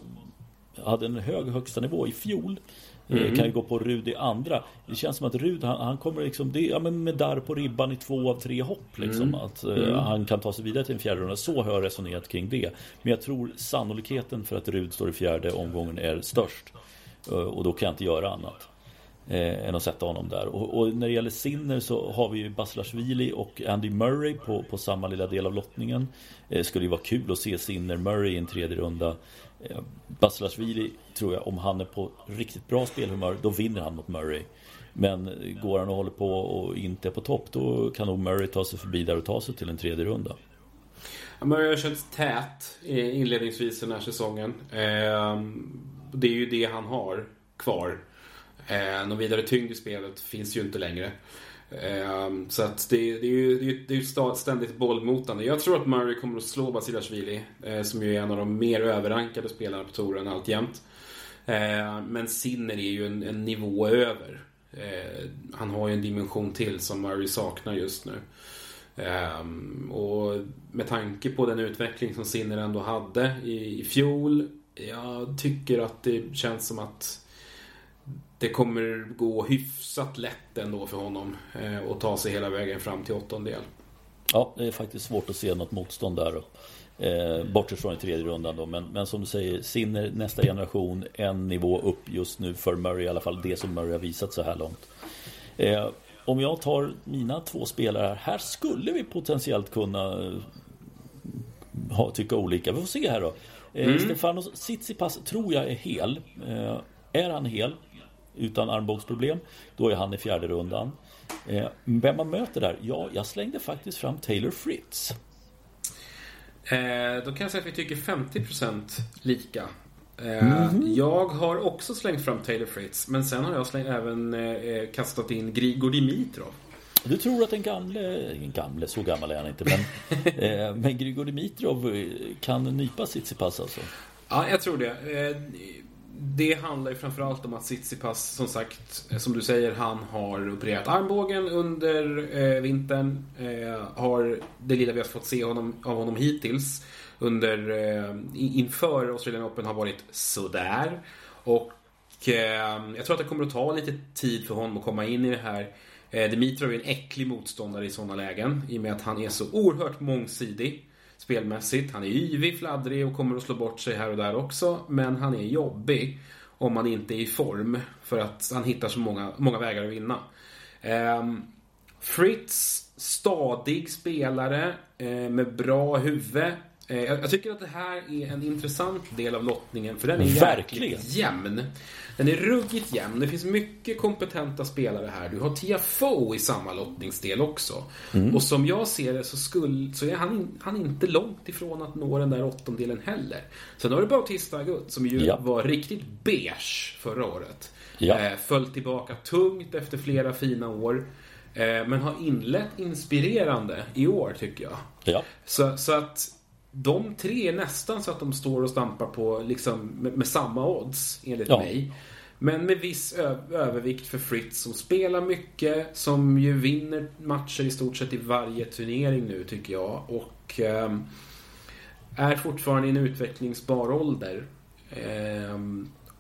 hade en hög högsta nivå i fjol mm. kan ju gå på Ruud i andra. Det känns som att Ruud, han, han kommer liksom det, ja, men med där på ribban i två av tre hopp liksom, mm. att mm. Uh, han kan ta sig vidare till en fjärde runda. Så har jag resonerat kring det. Men jag tror sannolikheten för att Ruud står i fjärde omgången är störst, uh, och då kan jag inte göra annat uh, än att sätta honom där. Och, och när det gäller Sinner så har vi ju Basilashvili och Andy Murray på, på samma lilla del av lottningen. uh, Skulle ju vara kul att se Sinner Murray i en tredje runda. Basilashvili tror jag, om han är på riktigt bra spelhumör, då vinner han mot Murray. Men går han och håller på och inte är på topp, då kan nog Murray ta sig förbi där och ta sig till en tredje runda. Ja, Murray har känts tät inledningsvis den här säsongen. Det är ju det han har kvar. Någon vidare tyngd i spelet finns ju inte längre. Så att det, det är ju det är ju ständigt bollmotande. Jag tror att Murray kommer att slå Basilashvili, som ju är en av de mer överrankade spelarna på touren alltjämt. Men Sinner är ju en, en nivå över. Han har ju en dimension till som Murray saknar just nu. Och med tanke på den utveckling som Sinner ändå hade i, i fjol, jag tycker att det känns som att det kommer gå hyfsat lätt ändå för honom eh, och ta sig hela vägen fram till åttondel. Ja, det är faktiskt svårt att se något motstånd där då. Eh, bortsett från i tredje rundan då. Men, men som du säger, Sinner nästa generation, en nivå upp just nu för Murray, i alla fall det som Murray har visat så här långt. Eh, om jag tar mina två spelare här, här skulle vi potentiellt kunna ha, tycka olika. Vi får se här då. Eh, mm. Stefanos Tsitsipas tror jag är hel. Eh, är han hel? Utan armbågsproblem, då är han i fjärde rundan. eh, Vem man möter där? Ja, jag slängde faktiskt fram Taylor Fritz. eh, Då kan jag säga att vi tycker femtio procent lika. eh, mm-hmm. Jag har också slängt fram Taylor Fritz. Men sen har jag slängt, även eh, kastat in Grigor Dimitrov. Du tror att den gamle, gamle så gammal är han inte, men, eh, men Grigor Dimitrov kan nypa Tsitsipas alltså. Ja, jag tror det. eh, Det handlar ju framförallt om att Tsitsipas, som sagt, som du säger, han har opererat armbågen under eh, vintern. Eh, har det lilla vi har fått se honom, av honom hittills under, eh, inför Australian Open har varit sådär. Och eh, jag tror att det kommer att ta lite tid för honom att komma in i det här. Eh, Dimitrov är en äcklig motståndare i sådana lägen, i och med att han är så oerhört mångsidig spelmässigt. Han är yvig, fladdrig och kommer att slå bort sig här och där också. Men han är jobbig om han inte är i form, för att han hittar så många, många vägar att vinna. Ehm, Fritz, stadig spelare eh, med bra huvud. Eh, jag tycker att det här är en intressant del av lottningen, för den är verkligen jämn. Den är ruggigt jämn. Det finns mycket kompetenta spelare här. Du har Tiafoe i samma lottningsdel också. Mm. Och som jag ser det så, skulle, så är han, han inte långt ifrån att nå den där åttondelen heller. Sen har du Bautista Agut som ju ja. var riktigt beige förra året. Ja. Eh, föll tillbaka tungt efter flera fina år. Eh, men har inlett inspirerande i år tycker jag. Ja. Så, så att de tre är nästan så att de står och stampar på liksom, med, med samma odds enligt ja. mig. Men med viss ö- övervikt för Fritz som spelar mycket, som ju vinner matcher i stort sett i varje turnering nu tycker jag. Och eh, är fortfarande i en utvecklingsbar ålder. Eh,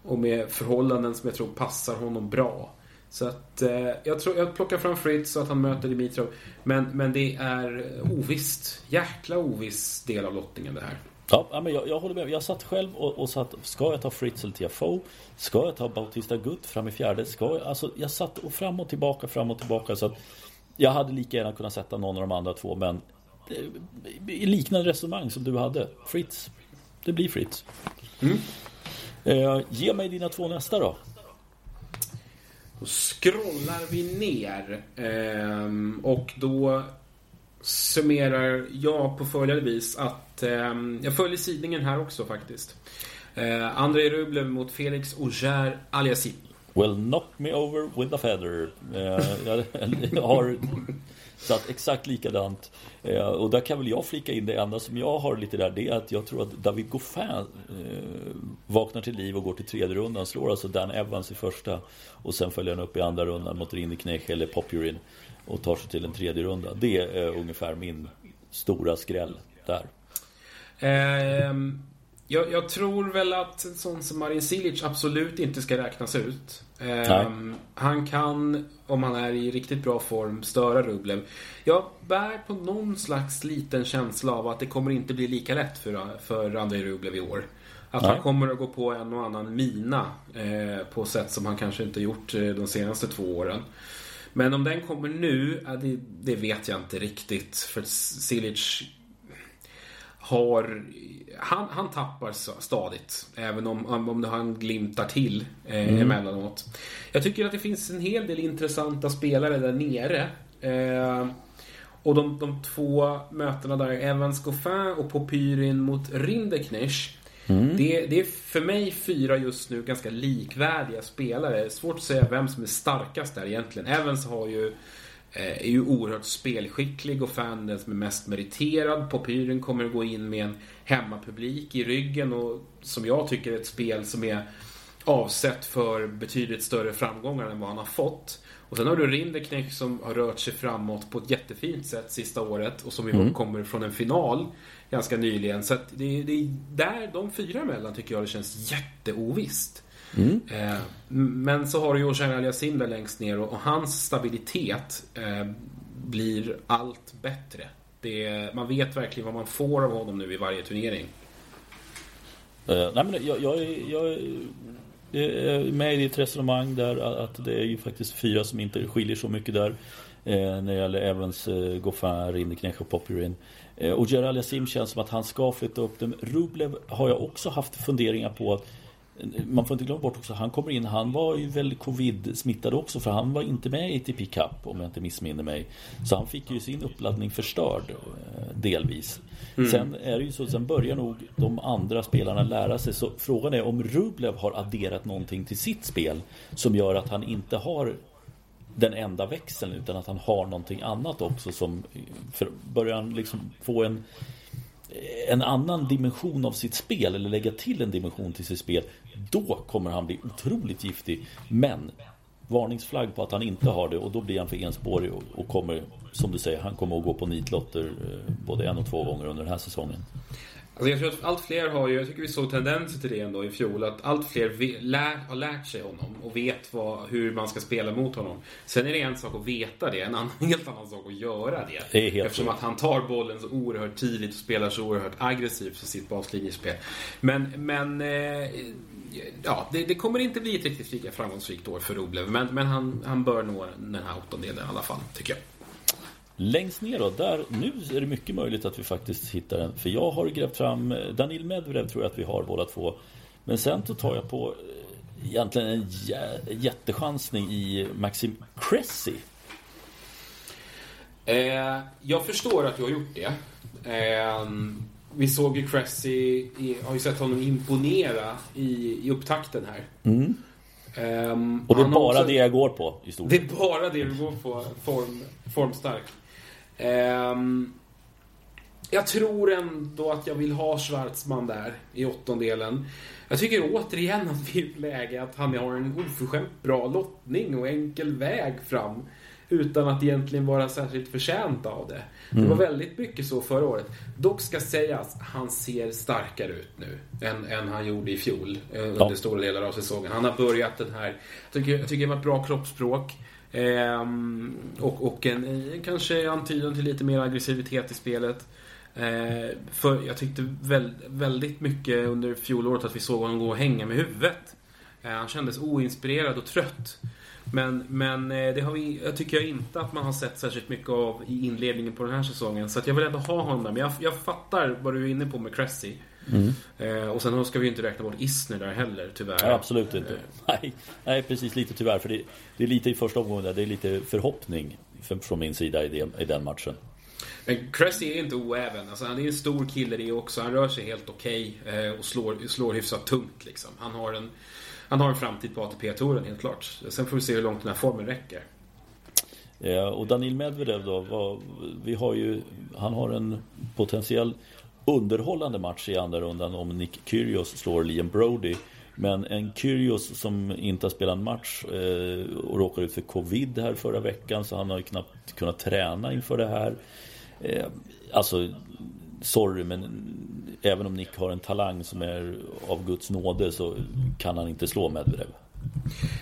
och med förhållanden som jag tror passar honom bra. Så att eh, jag tror jag plockar fram Fritz så att han möter Dimitrov, men men det är ovist, jäkla oviss del av lottningen det här. Ja, men jag, jag håller med. Jag satt själv och, och satt, ska jag ta Fritz eller Tiafoe? Ska jag ta Bautista Agut fram i fjärde? Ska jag, alltså jag satt och fram och tillbaka, fram och tillbaka så att jag hade lika gärna kunnat sätta någon av de andra två, men i liknande resonemang som du hade. Fritz. Det blir Fritz. Mm. Eh, ge mig dina två nästa då. Då scrollar vi ner ehm, och då summerar jag på följande vis att ehm, jag följer sidningen här också faktiskt. Eh, André Rublev mot Felix Auger Aliassime. Well, knock me over with a feather. Eh, jag, jag har satt exakt likadant. Eh, och där kan väl jag flika in det enda som jag har lite där. Det är att jag tror att David Goffin eh, vaknar till liv och går till tredje rundan. Slår alltså Dan Evans i första. Och sen följer han upp i andra rundan mot Rinniknecht eller Popyrin. Och tar sig till en tredje runda. Det är eh, ungefär min stora skräll där. Eh, jag, jag tror väl att en sån som Marin Cilic absolut inte ska räknas ut. Um, han kan, om han är i riktigt bra form, störa Rublev. Jag bär på någon slags liten känsla av att det kommer inte bli lika lätt för, för André Rublev i år. Att Nej. han kommer att gå på en och annan mina eh, på sätt som han kanske inte gjort eh, de senaste två åren. Men om den kommer nu, eh, det, det vet jag inte riktigt. För Cilic har han, han tappar stadigt, även om, om han glimtar till eh, mm. emellanåt. Jag tycker att det finns en hel del intressanta spelare där nere. Eh, och de, de två mötena där, Evans Goffin och Popyrin mot Rinderknecht. Mm. Det, det är för mig fyra just nu ganska likvärdiga spelare. Svårt att säga vem som är starkast där egentligen. Evans har ju är ju oerhört spelskicklig och fan den som är mest meriterad. Popyrin kommer att gå in med en hemmapublik i ryggen och som jag tycker är ett spel som är avsett för betydligt större framgångar än vad han har fått. Och sen har du Rinderknecht som har rört sig framåt på ett jättefint sätt sista året och som ju mm. kommer från en final ganska nyligen. Så att det, det är där de fyra emellan tycker jag det känns jätteovisst. Mm. Eh, men så har du Auger Aliassime där längst ner och, och hans stabilitet eh, blir allt bättre. Det är, man vet verkligen vad man får av honom nu i varje turnering. Eh, nej men jag, jag, jag, jag är med i ditt resonemang där att det är ju faktiskt fyra som inte skiljer så mycket där eh, när det gäller Evans, eh, Goffin, Rinderknecht och Popyrin. Eh, och Auger Aliassime känns som att han ska flytta upp dem. Rublev har jag också haft funderingar på att man får inte glömma bort också, han kommer in, han var ju väl covid-smittad också för han var inte med i A T P Cup om jag inte missminner mig, så han fick ju sin uppladdning förstörd delvis. Mm. Sen är det ju så, sen börjar nog de andra spelarna lära sig, så frågan är om Rublev har adderat någonting till sitt spel som gör att han inte har den enda växeln utan att han har någonting annat också som för, börjar han liksom få en en annan dimension av sitt spel eller lägga till en dimension till sitt spel, då kommer han bli otroligt giftig, men varningsflagg på att han inte har det och då blir han för enspårig och kommer, som du säger, han kommer att gå på nitlotter både en och två gånger under den här säsongen. Alltså jag tror att allt fler har ju, jag tycker vi såg tendenser till det ändå i fjol, att allt fler ve, lär, har lärt sig honom och vet vad, hur man ska spela mot honom. Sen är det en sak att veta det, en annan, helt annan sak att göra det, det eftersom att han tar bollen så oerhört tidigt och spelar så oerhört aggressivt för sitt baslinjespel. Men, men eh, ja, det, det kommer inte bli ett riktigt lika framgångsrikt år för Rublev, men, men han, han bör nå den här åttondelen i alla fall, tycker jag. Längst ner då, där, nu är det mycket möjligt att vi faktiskt hittar den. För jag har grävt fram Daniel Medvedev, tror jag att vi har båda två. Men sen så tar jag på egentligen en jä- jättechansning i Maxim Cressy. Eh, jag förstår att du har gjort det. Eh, vi såg ju Cressy, har ju sett honom imponera i, i upptakten här. Mm. Um, och det är bara också, det jag går på i stort. Det är bara det du går på, form, formstark. um, Jag tror ändå att jag vill ha Schwarzman där i åttondelen. Jag tycker återigen att vi är ett läge att han har en oförskämt bra lottning och enkel väg fram utan att egentligen vara särskilt förtjänt av det. Mm. Det var väldigt mycket så förra året. Dock ska sägas, han ser starkare ut nu än, än han gjorde i fjol under ja. stora delar av säsongen. Han har börjat den här, jag tycker, jag tycker det var ett bra kroppsspråk eh, och, och en, kanske antydan till lite mer aggressivitet i spelet. Eh, för jag tyckte väl, väldigt mycket under fjolåret att vi såg honom gå och hänga med huvudet. Eh, han kändes oinspirerad och trött. Men, men det har vi, jag tycker jag inte att man har sett särskilt mycket av i inledningen på den här säsongen. Så att jag vill ändå ha honom där. Men jag, jag fattar vad du är inne på med Cressy. Mm. eh, Och sen ska vi ju inte räkna bort Isner där heller, tyvärr. Ja, absolut inte. eh. nej, nej, precis, lite tyvärr. För det, det är lite i första omgången där. Det är lite förhoppning för, från min sida i, det, i den matchen. Men Cressy är inte oäven, alltså, han är en stor kille det också. Han rör sig helt okej okay, eh, och slår, slår hyfsat tungt liksom. Han har en Han har en framtid på A T P-touren, helt klart. Sen får vi se hur långt den här formen räcker. Ja, och Daniil Medvedev då, vad, vi har ju, han har en potentiell underhållande match i andra rundan om Nick Kyrgios slår Liam Brody. Men en Kyrgios som inte har spelat en match eh, och råkade ut för covid här förra veckan, så han har ju knappt kunnat träna inför det här. Eh, alltså... Sorry, men även om Nick har en talang som är av Guds nåde så kan han inte slå Medvedev.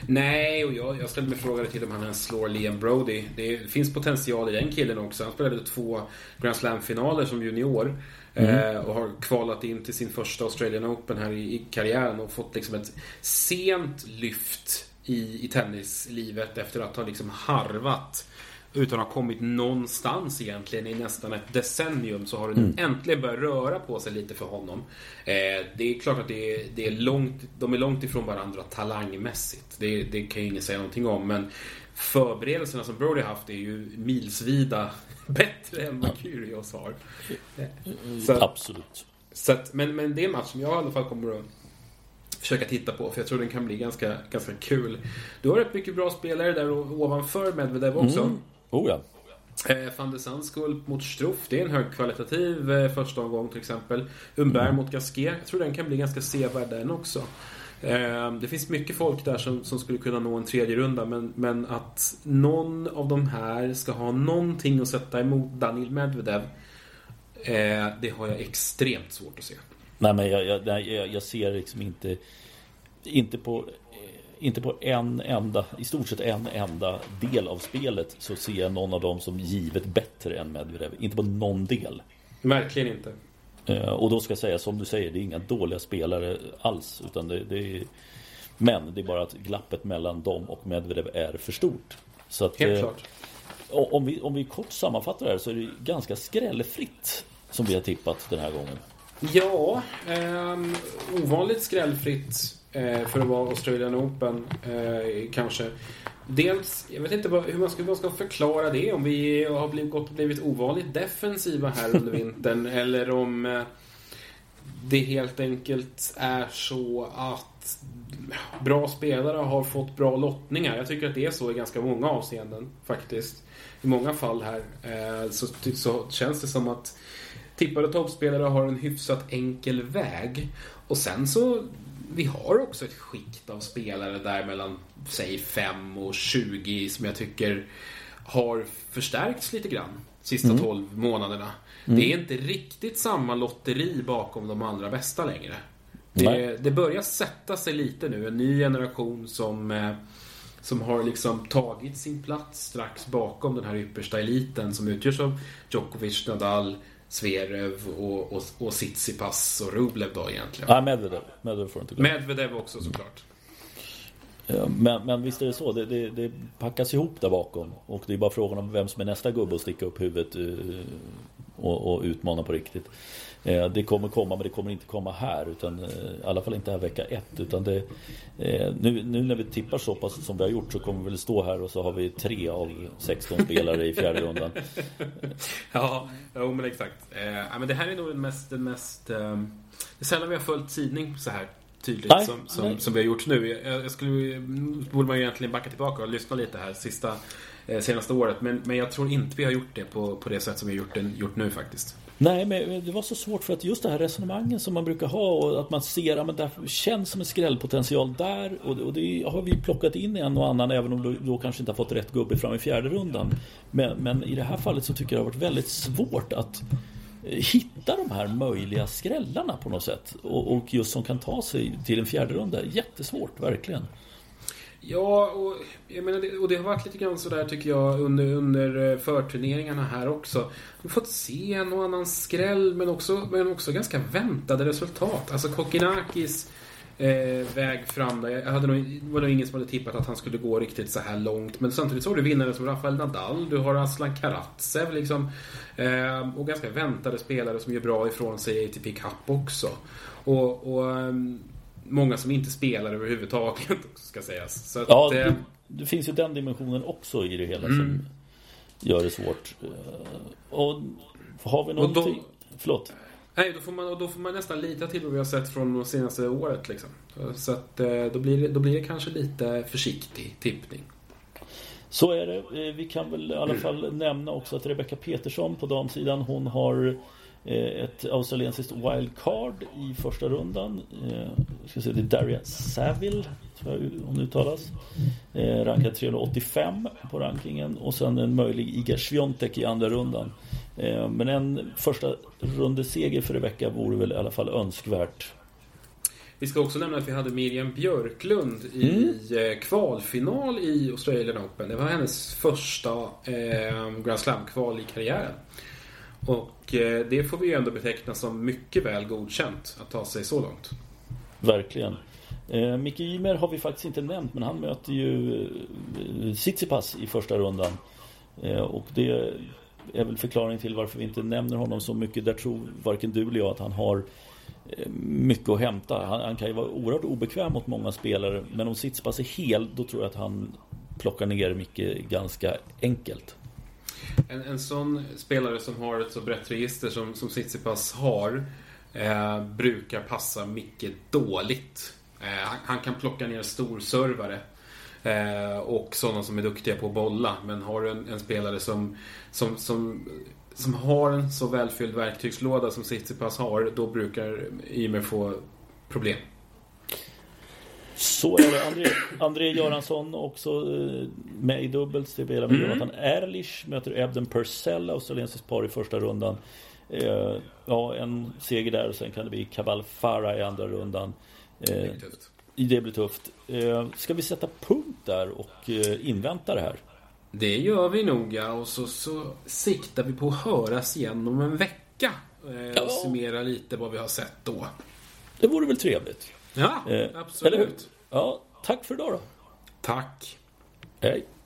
Nej, och jag, jag ställde mig frågan till om han ens slår Liam Brody. Det finns potential i den killen också. Han spelade två Grand Slam-finaler som junior mm. eh, och har kvalat in till sin första Australian Open här i, i karriären och fått liksom ett sent lyft i, i tennislivet efter att ha liksom harvat utan har kommit någonstans egentligen i nästan ett decennium, så har det mm. äntligen börjat röra på sig lite för honom. Eh, det är klart att det är, det är långt, de är långt ifrån varandra talangmässigt. Det, det kan ju ingen säga någonting om, men förberedelserna som Brody haft är ju milsvida bättre än vad Kyrgios har. Så, Absolut. Så att, men, men det är en match som jag i alla fall kommer att försöka titta på, för jag tror den kan bli ganska, ganska kul. Du har rätt mycket bra spelare där ovanför Medvedev också. Mm. Oh ja. Eh, Van de Sandskulp mot Struff, det är en högkvalitativ eh, första omgång till exempel. Umberg mm. mot Gasquet, jag tror den kan bli ganska sevärd den också. eh, Det finns mycket folk där som, som skulle kunna nå en tredje runda, men, men att någon av de här ska ha någonting att sätta emot Daniil Medvedev, eh, det har jag extremt svårt att se. Nej, men jag, jag, jag, jag ser liksom inte Inte på Inte på en enda, i stort sett en enda del av spelet så ser jag någon av dem som givet bättre än Medvedev. Inte på någon del. Verkligen inte. Och då ska jag säga, som du säger, det är inga dåliga spelare alls. Utan det, det är, men det är bara att glappet mellan dem och Medvedev är för stort. Så att, helt eh, klart. Om vi, om vi kort sammanfattar det här, så är det ganska skrällfritt som vi har tippat den här gången. Ja, eh, ovanligt skrällfritt. För att vara Australian Open eh, kanske. Dels, jag vet inte vad, hur man ska, man ska förklara det. Om vi har blivit, gott, blivit ovanligt defensiva här under vintern eller om eh, det helt enkelt är så att bra spelare har fått bra lottningar. Jag tycker att det är så i ganska många avseenden faktiskt. I många fall här eh, så, så känns det som att tippade toppspelare har en hyfsat enkel väg. Och sen så vi har också ett skikt av spelare där mellan, säg, fem och tjugo som jag tycker har förstärkts lite grann sista mm. tolv månaderna. Mm. Det är inte riktigt samma lotteri bakom de allra bästa längre. Det, det börjar sätta sig lite nu. En ny generation som, som har liksom tagit sin plats strax bakom den här yppersta eliten som utgörs av Djokovic, Nadal, Zverev och, och, och Tsitsipas och Rublev då egentligen. Ja, Medvedev. Medvedev får inte glömma. Medvedev också såklart. Men, men visst är det så, det, det, det packas ihop där bakom. Och det är bara frågan om vem som är nästa gubbe och sticka upp huvudet och, och utmana på riktigt. Det kommer komma, men det kommer inte komma här, utan i alla fall inte här vecka ett, utan det, nu, nu när vi tippar så pass som vi har gjort så kommer vi väl stå här och så har vi tre av sexton spelare i fjärde rundan. Ja, jo, men exakt. Ja, men det här är nog den mest, den mest det sällan vi har följt tidning så här tydligt nej, som, som, nej. som vi har gjort nu. Jag, jag skulle, borde man ju egentligen backa tillbaka och lyssna lite här sista, senaste året, men, men jag tror inte vi har gjort det på, på det sätt som vi har gjort, den, gjort nu faktiskt. Nej, men det var så svårt för att just det här resonemangen som man brukar ha och att man ser att det känns som en skrällpotential där, och det har vi plockat in en och annan, även om du då kanske inte har fått rätt gubbe fram i fjärde rundan. Men, men i det här fallet så tycker jag det har varit väldigt svårt att hitta de här möjliga skrällarna på något sätt, och, och just som kan ta sig till en fjärde runda. Jättesvårt, verkligen. Ja, och, jag menar det, och det har varit lite grann så där tycker jag under, under förturneringarna här också. Vi har fått se en och annan skräll, men också, men också ganska väntade resultat. Alltså Kokkinakis eh, väg fram där. Jag hade nog, var nog ingen som hade tippat att han skulle gå riktigt så här långt. Men samtidigt så har du vinnare som Rafael Nadal, du har Aslan Karatsev liksom, eh, och ganska väntade spelare som gör bra ifrån sig i A T P Cup också. Och... och många som inte spelar överhuvudtaget ska sägas. Så att, ja, det, det finns ju den dimensionen också i det hela mm. som gör det svårt. Och har vi någonting? Då, Förlåt. Nej, då får, man, då får man nästan lita till vad vi har sett från det senaste året. Liksom. Så att, då, blir det, då blir det kanske lite försiktig tippning. Så är det. Vi kan väl i alla fall mm. nämna också att Rebecca Petersson på damsidan, hon har ett australiensiskt wildcard i första rundan. Jag ska säga det är Daria Saville, om det uttalas, rankad tre åttiofem på rankingen, och sen en möjlig Iga Swiatek i andra rundan. Men en första rundeseger för Rebecca vore väl i alla fall önskvärt. Vi ska också nämna att vi hade Miriam Björklund i mm. kvalfinal i Australian Open. Det var hennes första Grand Slam-kval i karriären. Och det får vi ju ändå beteckna som mycket väl godkänt att ta sig så långt. Verkligen. eh, Micke Ymer har vi faktiskt inte nämnt, men han möter ju Tsitsipas i första rundan, eh, och det är väl förklaring till varför vi inte nämner honom så mycket. Där tror varken du eller jag att han har mycket att hämta. Han, han kan ju vara oerhört obekväm mot många spelare, men om Tsitsipas är hel, då tror jag att han plockar ner Micke ganska enkelt. En, en sån spelare som har ett så brett register som, som Tsitsipas har eh, brukar passa mycket dåligt. Eh, han, han kan plocka ner storservare eh, och sådana som är duktiga på att bolla. Men har en, en spelare som, som, som, som har en så välfylld verktygslåda som Tsitsipas har, då brukar Ymer få problem. Så är det. André, André Göransson också med i dubbel. Spelar med mm. Jonathan Erlich. Möter Ebden Purcell, australiensisk par i första rundan. eh, Ja, en seger där. Och sen kan det bli Cabal Farah i andra rundan. eh, Det blir tufft, det blir tufft. Eh, Ska vi sätta punkt där och eh, invänta det här? Det gör vi noga. Och så, så siktar vi på att höras igen om en vecka. eh, ja. Och summera lite vad vi har sett då. Det vore väl trevligt. Ja, absolut. Eller hur? Ja, tack för idag då. Tack. Hej.